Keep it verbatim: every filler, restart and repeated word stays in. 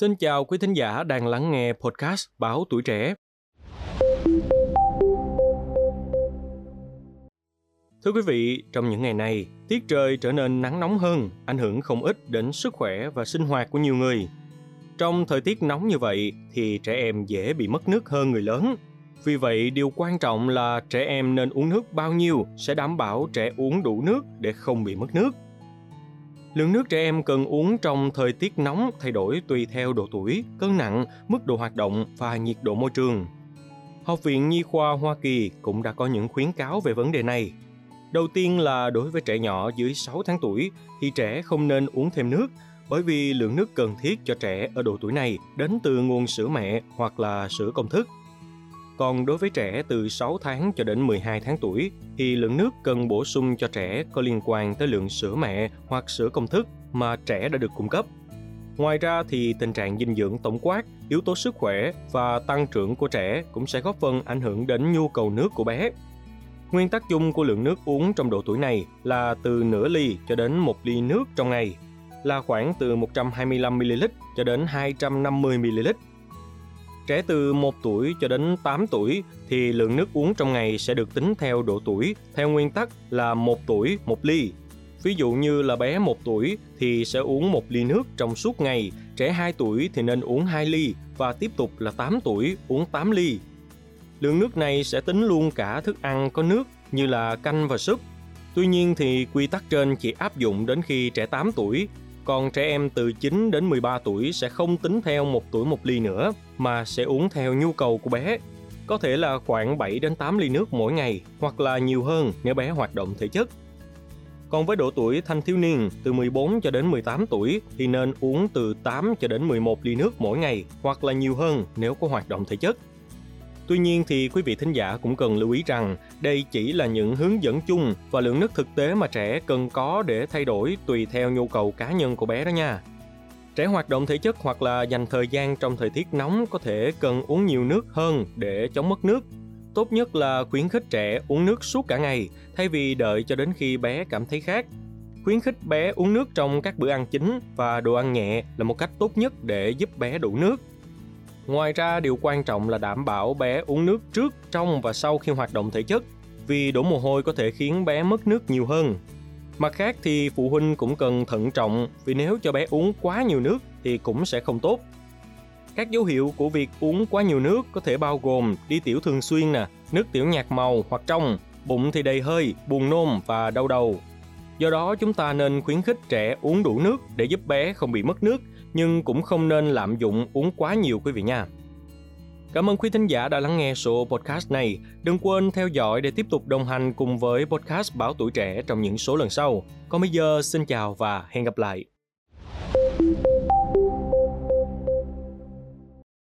Xin chào quý thính giả đang lắng nghe podcast Báo Tuổi Trẻ. Thưa quý vị, trong những ngày này, tiết trời trở nên nắng nóng hơn, ảnh hưởng không ít đến sức khỏe và sinh hoạt của nhiều người. Trong thời tiết nóng như vậy thì trẻ em dễ bị mất nước hơn người lớn. Vì vậy, điều quan trọng là trẻ em nên uống nước bao nhiêu sẽ đảm bảo trẻ uống đủ nước để không bị mất nước. Lượng nước trẻ em cần uống trong thời tiết nóng thay đổi tùy theo độ tuổi, cân nặng, mức độ hoạt động và nhiệt độ môi trường. Học viện Nhi khoa Hoa Kỳ cũng đã có những khuyến cáo về vấn đề này. Đầu tiên là đối với trẻ nhỏ dưới sáu tháng tuổi thì trẻ không nên uống thêm nước, bởi vì lượng nước cần thiết cho trẻ ở độ tuổi này đến từ nguồn sữa mẹ hoặc là sữa công thức. Còn đối với trẻ từ sáu tháng cho đến mười hai tháng tuổi thì lượng nước cần bổ sung cho trẻ có liên quan tới lượng sữa mẹ hoặc sữa công thức mà trẻ đã được cung cấp. Ngoài ra thì tình trạng dinh dưỡng tổng quát, yếu tố sức khỏe và tăng trưởng của trẻ cũng sẽ góp phần ảnh hưởng đến nhu cầu nước của bé. Nguyên tắc chung của lượng nước uống trong độ tuổi này là từ nửa ly cho đến một ly nước trong ngày, là khoảng từ một trăm hai mươi lăm mi-li-lít cho đến hai trăm năm mươi mi-li-lít. Trẻ từ một tuổi cho đến tám tuổi thì lượng nước uống trong ngày sẽ được tính theo độ tuổi, theo nguyên tắc là một tuổi một ly. Ví dụ như là bé một tuổi thì sẽ uống một ly nước trong suốt ngày, trẻ hai tuổi thì nên uống hai ly và tiếp tục là tám tuổi uống tám ly. Lượng nước này sẽ tính luôn cả thức ăn có nước như là canh và súp. Tuy nhiên thì quy tắc trên chỉ áp dụng đến khi trẻ tám tuổi, còn trẻ em từ chín đến mười ba tuổi sẽ không tính theo một tuổi một ly nữa, mà sẽ uống theo nhu cầu của bé. Có thể là khoảng bảy đến tám ly nước mỗi ngày, hoặc là nhiều hơn nếu bé hoạt động thể chất. Còn với độ tuổi thanh thiếu niên từ mười bốn cho đến mười tám tuổi thì nên uống từ tám cho đến mười một ly nước mỗi ngày, hoặc là nhiều hơn nếu có hoạt động thể chất. Tuy nhiên thì quý vị thính giả cũng cần lưu ý rằng đây chỉ là những hướng dẫn chung và lượng nước thực tế mà trẻ cần có để thay đổi tùy theo nhu cầu cá nhân của bé đó nha. Trẻ hoạt động thể chất hoặc là dành thời gian trong thời tiết nóng có thể cần uống nhiều nước hơn để chống mất nước. Tốt nhất là khuyến khích trẻ uống nước suốt cả ngày thay vì đợi cho đến khi bé cảm thấy khát. Khuyến khích bé uống nước trong các bữa ăn chính và đồ ăn nhẹ là một cách tốt nhất để giúp bé đủ nước. Ngoài ra, điều quan trọng là đảm bảo bé uống nước trước, trong và sau khi hoạt động thể chất, vì đổ mồ hôi có thể khiến bé mất nước nhiều hơn. Mặt khác thì phụ huynh cũng cần thận trọng, vì nếu cho bé uống quá nhiều nước thì cũng sẽ không tốt. Các dấu hiệu của việc uống quá nhiều nước có thể bao gồm đi tiểu thường xuyên, nè, nước tiểu nhạt màu hoặc trong, bụng thì đầy hơi, buồn nôn và đau đầu. Do đó, chúng ta nên khuyến khích trẻ uống đủ nước để giúp bé không bị mất nước, nhưng cũng không nên lạm dụng uống quá nhiều quý vị nha. Cảm ơn quý thính giả đã lắng nghe số podcast này. Đừng quên theo dõi để tiếp tục đồng hành cùng với podcast Báo Tuổi Trẻ trong những số lần sau. Còn bây giờ, xin chào và hẹn gặp lại.